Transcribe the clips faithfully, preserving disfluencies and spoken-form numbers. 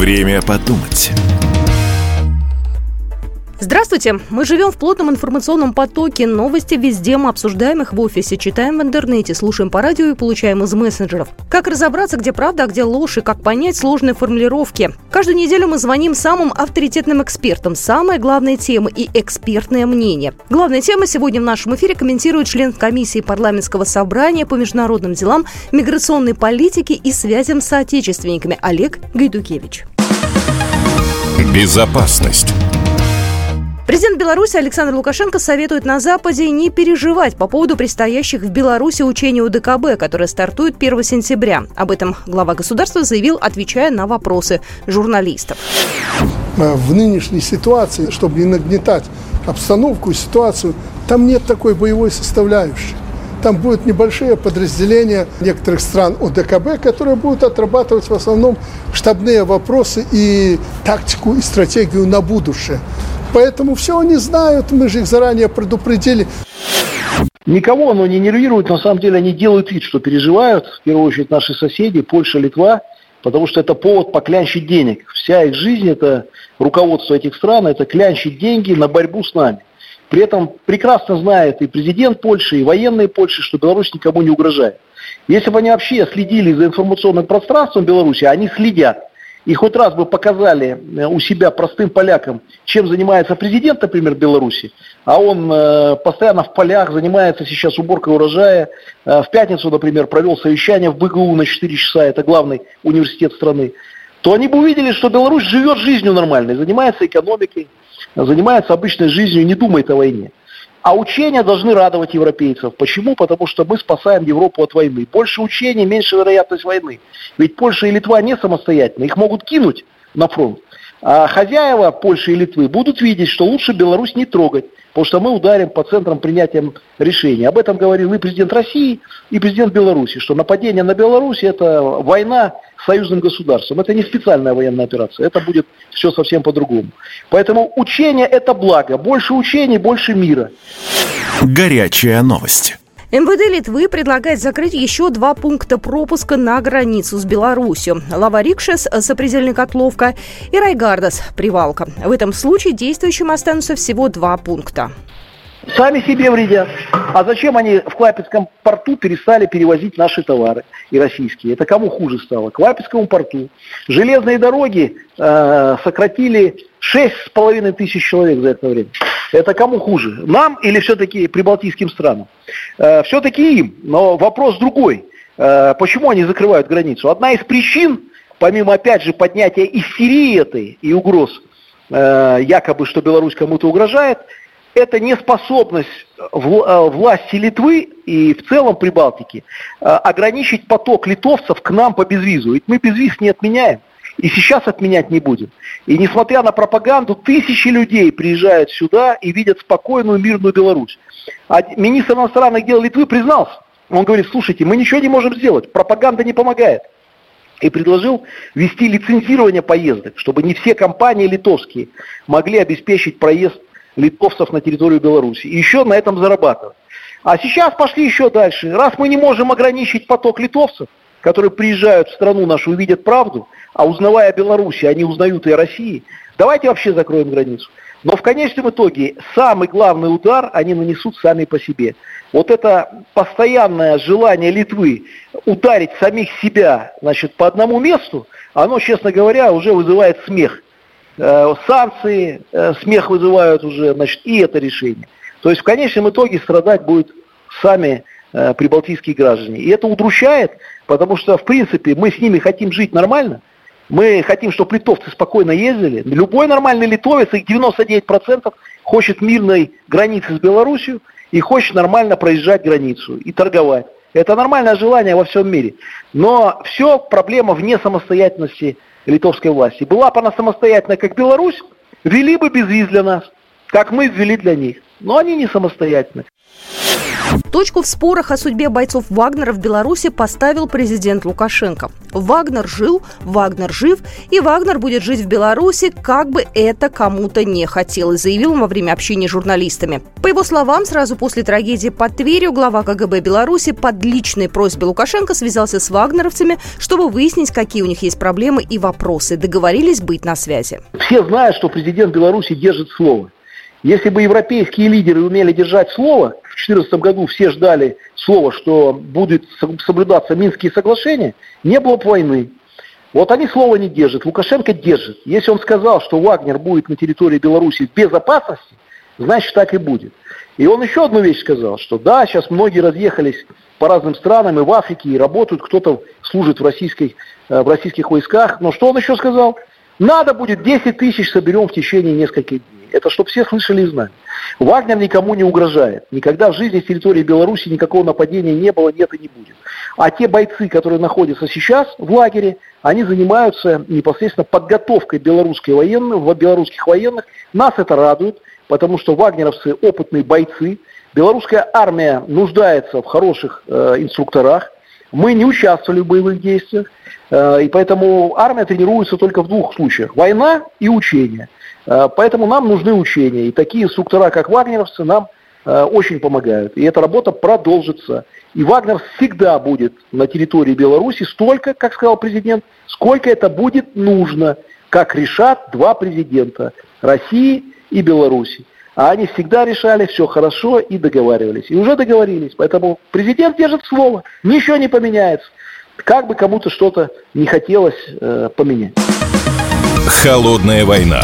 Время подумать. Здравствуйте! Мы живем в плотном информационном потоке. Новости везде, мы обсуждаем их в офисе, читаем в интернете, слушаем по радио и получаем из мессенджеров. Как разобраться, где правда, а где ложь, и как понять сложные формулировки? Каждую неделю мы звоним самым авторитетным экспертам. Самые главные темы и экспертное мнение. Главные темы сегодня в нашем эфире комментирует член комиссии парламентского собрания по международным делам, миграционной политике и связям с соотечественниками Олег Гайдукевич. Безопасность. Президент Беларуси Александр Лукашенко советует на Западе не переживать по поводу предстоящих в Беларуси учений О Д К Б, которые стартуют первого сентября. Об этом глава государства заявил, отвечая на вопросы журналистов. В нынешней ситуации, чтобы не нагнетать обстановку и ситуацию, там нет такой боевой составляющей. Там будут небольшие подразделения некоторых стран О Д К Б, которые будут отрабатывать в основном штабные вопросы и тактику, и стратегию на будущее. Поэтому все они знают, мы же их заранее предупредили. Никого оно не нервирует, на самом деле они делают вид, что переживают, в первую очередь наши соседи, Польша, Литва, потому что это повод поклянчить денег. Вся их жизнь, это руководство этих стран, это клянчить деньги на борьбу с нами. При этом прекрасно знает и президент Польши, и военные Польши, что Беларусь никому не угрожает. Если бы они вообще следили за информационным пространством Беларуси, они следят. И хоть раз бы показали у себя простым полякам, чем занимается президент, например, Беларуси, а он э, постоянно в полях, занимается сейчас уборкой урожая. Э, в пятницу, например, провел совещание в Б Г У на четыре часа, это главный университет страны, то они бы увидели, что Беларусь живет жизнью нормальной, занимается экономикой, занимается обычной жизнью, не думает о войне. А учения должны радовать европейцев. Почему? Потому что мы спасаем Европу от войны. Больше учений, меньше вероятность войны. Ведь Польша и Литва не самостоятельны. Их могут кинуть на фронт. А хозяева Польши и Литвы будут видеть, что лучше Беларусь не трогать. Потому что мы ударим по центрам принятия решений. Об этом говорил и президент России, и президент Беларуси. Что нападение на Беларусь – это война с союзным государством. Это не специальная военная операция. Это будет все совсем по-другому. Поэтому учение – это благо. Больше учений – больше мира. Горячая новость. Эм Вэ Дэ Литвы предлагает закрыть еще два пункта пропуска на границу с Беларусью. Лаварикшес, сопредельная котловка, и Райгардас, привалка. В этом случае действующим останутся всего два пункта. Сами себе вредят. А зачем они в Клайпедском порту перестали перевозить наши товары и российские? Это кому хуже стало? Клайпедскому порту. Железные дороги э, сократили шесть с половиной тысяч человек за это время. Это кому хуже? Нам или все-таки прибалтийским странам? Э, все-таки им. Но вопрос другой. Э, почему они закрывают границу? Одна из причин, помимо опять же поднятия истерии этой и угроз, э, якобы, что Беларусь кому-то угрожает, это неспособность власти Литвы и в целом Прибалтики ограничить поток литовцев к нам по безвизу. Ведь мы безвиз не отменяем и сейчас отменять не будем. И несмотря на пропаганду, тысячи людей приезжают сюда и видят спокойную мирную Беларусь. А министр иностранных дел Литвы признался. Он говорит, слушайте, мы ничего не можем сделать, пропаганда не помогает. И предложил ввести лицензирование поездок, чтобы не все компании литовские могли обеспечить проезд литовцев на территорию Беларуси. И еще на этом зарабатывать. А сейчас пошли еще дальше. Раз мы не можем ограничить поток литовцев, которые приезжают в страну нашу и видят правду, а узнавая о Беларуси, они узнают и о России, давайте вообще закроем границу. Но в конечном итоге самый главный удар они нанесут сами по себе. Вот это постоянное желание Литвы ударить самих себя, значит, по одному месту, оно, честно говоря, уже вызывает смех. Санкции, смех вызывают уже, значит, и это решение. То есть в конечном итоге страдать будут сами э, прибалтийские граждане. И это удручает, потому что, в принципе, мы с ними хотим жить нормально. Мы хотим, чтобы литовцы спокойно ездили. Любой нормальный литовец, их девяносто девять процентов, хочет мирной границы с Беларусью и хочет нормально проезжать границу и торговать. Это нормальное желание во всем мире. Но все проблема в несамостоятельности литовской власти. Была бы она самостоятельна, как Беларусь, ввели бы безвиз для нас, как мы ввели для них. Но они не самостоятельны. Точку в спорах о судьбе бойцов Вагнера в Беларуси поставил президент Лукашенко. Вагнер жил, Вагнер жив, и Вагнер будет жить в Беларуси, как бы это кому-то не хотелось, заявил он во время общения с журналистами. По его словам, сразу после трагедии под Тверью глава ка гэ бэ Беларуси под личной просьбой Лукашенко связался с вагнеровцами, чтобы выяснить, какие у них есть проблемы и вопросы. Договорились быть на связи. Все знают, что президент Беларуси держит слово. Если бы европейские лидеры умели держать слово, в две тысячи четырнадцатом году все ждали слова, что будут соблюдаться Минские соглашения, не было бы войны. Вот они слова не держат, Лукашенко держит. Если он сказал, что Вагнер будет на территории Беларуси в безопасности, значит так и будет. И он еще одну вещь сказал, что да, сейчас многие разъехались по разным странам и в Африке, и работают, кто-то служит в, российской, в российских войсках. Но что он еще сказал? Надо будет десять тысяч соберем в течение нескольких дней. Это чтобы все слышали и знали. Вагнер никому не угрожает. Никогда в жизни с территории Беларуси никакого нападения не было, нет и не будет. А те бойцы, которые находятся сейчас в лагере, они занимаются непосредственно подготовкой белорусской военных, белорусских военных. Нас это радует, потому что вагнеровцы опытные бойцы. Белорусская армия нуждается в хороших э, инструкторах. Мы не участвовали в боевых действиях, и поэтому армия тренируется только в двух случаях – война и учения. Поэтому нам нужны учения, и такие инструктора, как вагнеровцы, нам очень помогают. И эта работа продолжится. И Вагнер всегда будет на территории Беларуси столько, как сказал президент, сколько это будет нужно, как решат два президента – России и Беларуси. А они всегда решали, все хорошо, и договаривались. И уже договорились. Поэтому президент держит слово. Ничего не поменяется. Как бы кому-то что-то не хотелось э, поменять. Холодная война.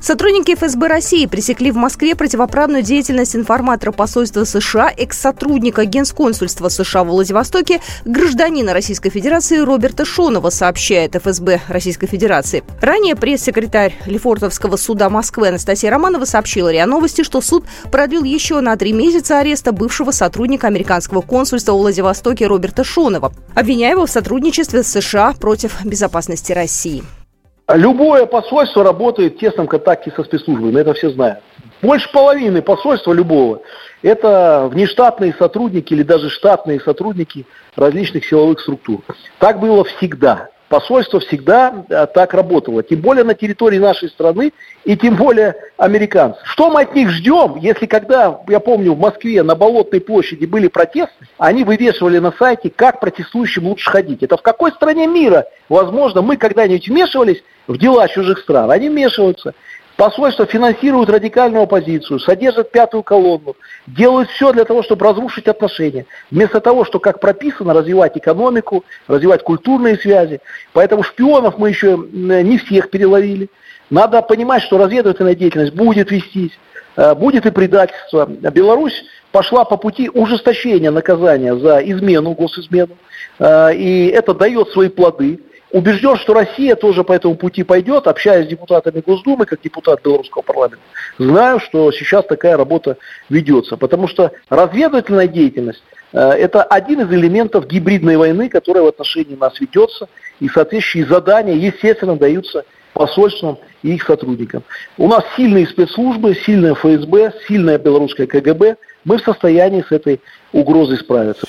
Сотрудники эф эс бэ России пресекли в Москве противоправную деятельность информатора посольства США, экс-сотрудника генконсульства США в Владивостоке, гражданина Российской Федерации Роберта Шонова, сообщает эф эс бэ Российской Федерации. Ранее пресс-секретарь Лефортовского суда Москвы Анастасия Романова сообщила РИА Новости, что суд продлил еще на три месяца ареста бывшего сотрудника американского консульства в Владивостоке Роберта Шонова, обвиняемого в сотрудничестве с США против безопасности России. Любое посольство работает в тесном контакте со спецслужбами, это все знают. Больше половины посольства любого – это внештатные сотрудники или даже штатные сотрудники различных силовых структур. Так было всегда. Посольство всегда так работало, тем более на территории нашей страны и тем более американцев. Что мы от них ждем, если когда, я помню, в Москве на Болотной площади были протесты, они вывешивали на сайте, как протестующим лучше ходить. Это в какой стране мира, возможно, мы когда-нибудь вмешивались в дела чужих стран? Они вмешиваются. Посольство финансирует радикальную оппозицию, содержит пятую колонну, делают все для того, чтобы разрушить отношения. Вместо того, что, как прописано, развивать экономику, развивать культурные связи. Поэтому шпионов мы еще не всех переловили. Надо понимать, что разведывательная деятельность будет вестись, будет и предательство. Беларусь пошла по пути ужесточения наказания за измену, госизмену. И это дает свои плоды. Убежден, что Россия тоже по этому пути пойдет, общаясь с депутатами Госдумы, как депутат белорусского парламента. Знаю, что сейчас такая работа ведется, потому что разведывательная деятельность – это один из элементов гибридной войны, которая в отношении нас ведется, и соответствующие задания, естественно, даются посольствам и их сотрудникам. У нас сильные спецслужбы, сильная эф эс бэ, сильная белорусская ка гэ бэ. Мы в состоянии с этой угрозой справиться.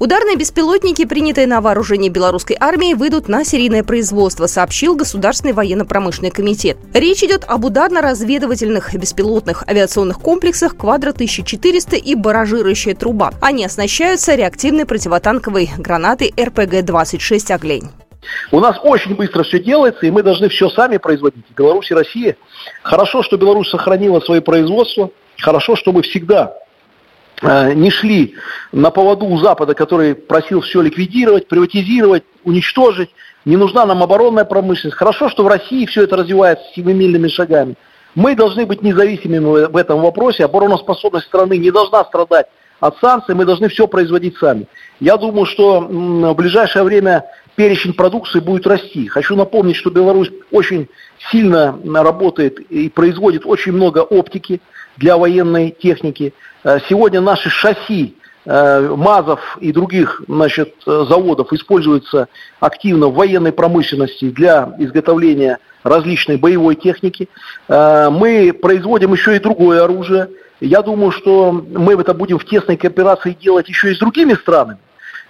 Ударные беспилотники, принятые на вооружение белорусской армии, выйдут на серийное производство, сообщил Государственный военно-промышленный комитет. Речь идет об ударно-разведывательных беспилотных авиационных комплексах «Квадро тысяча четыреста» и «Баражирующая труба». Они оснащаются реактивной противотанковой гранатой эр пэ гэ двадцать шесть «Аглень». У нас очень быстро все делается, и мы должны все сами производить. Беларусь и Россия. Хорошо, что Беларусь сохранила свое производство. Хорошо, что мы всегда э, не шли на поводу у Запада, который просил все ликвидировать, приватизировать, уничтожить. Не нужна нам оборонная промышленность. Хорошо, что в России все это развивается семимильными шагами. Мы должны быть независимыми в этом вопросе. Обороноспособность страны не должна страдать от санкций. Мы должны все производить сами. Я думаю, что в ближайшее время перечень продукции будет расти. Хочу напомнить, что Беларусь очень сильно работает и производит очень много оптики для военной техники. Сегодня наши шасси МАЗов и других, значит, заводов используются активно в военной промышленности для изготовления различной боевой техники. Мы производим еще и другое оружие. Я думаю, что мы это будем в тесной кооперации делать еще и с другими странами.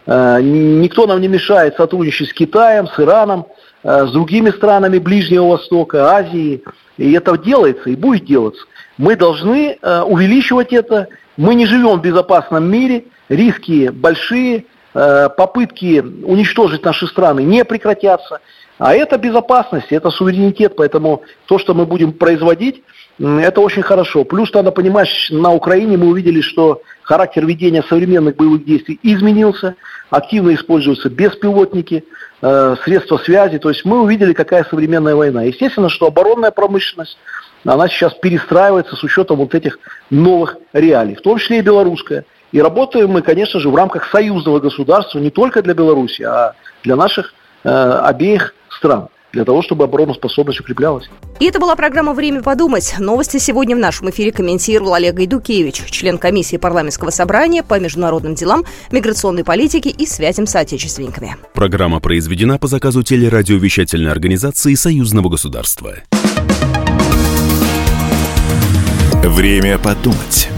Никто нам не мешает сотрудничать с Китаем, с Ираном, с другими странами Ближнего Востока, Азии. И это делается и будет делаться. Мы должны увеличивать это. Мы не живем в безопасном мире. Риски большие. Попытки уничтожить наши страны не прекратятся. А это безопасность, это суверенитет. Поэтому то, что мы будем производить, это очень хорошо. Плюс, надо понимать, на Украине мы увидели, что характер ведения современных боевых действий изменился. Активно используются беспилотники, э, средства связи. То есть мы увидели, какая современная война. Естественно, что оборонная промышленность, она сейчас перестраивается с учетом вот этих новых реалий. В том числе и белорусская. И работаем мы, конечно же, в рамках союзного государства не только для Беларуси, а для наших э, обеих стран, для того, чтобы обороноспособность укреплялась. И это была программа «Время подумать». Новости сегодня в нашем эфире комментировал Олег Гайдукевич, член комиссии парламентского собрания по международным делам, миграционной политике и связям с отечественниками. Программа произведена по заказу телерадиовещательной организации Союзного государства. «Время подумать».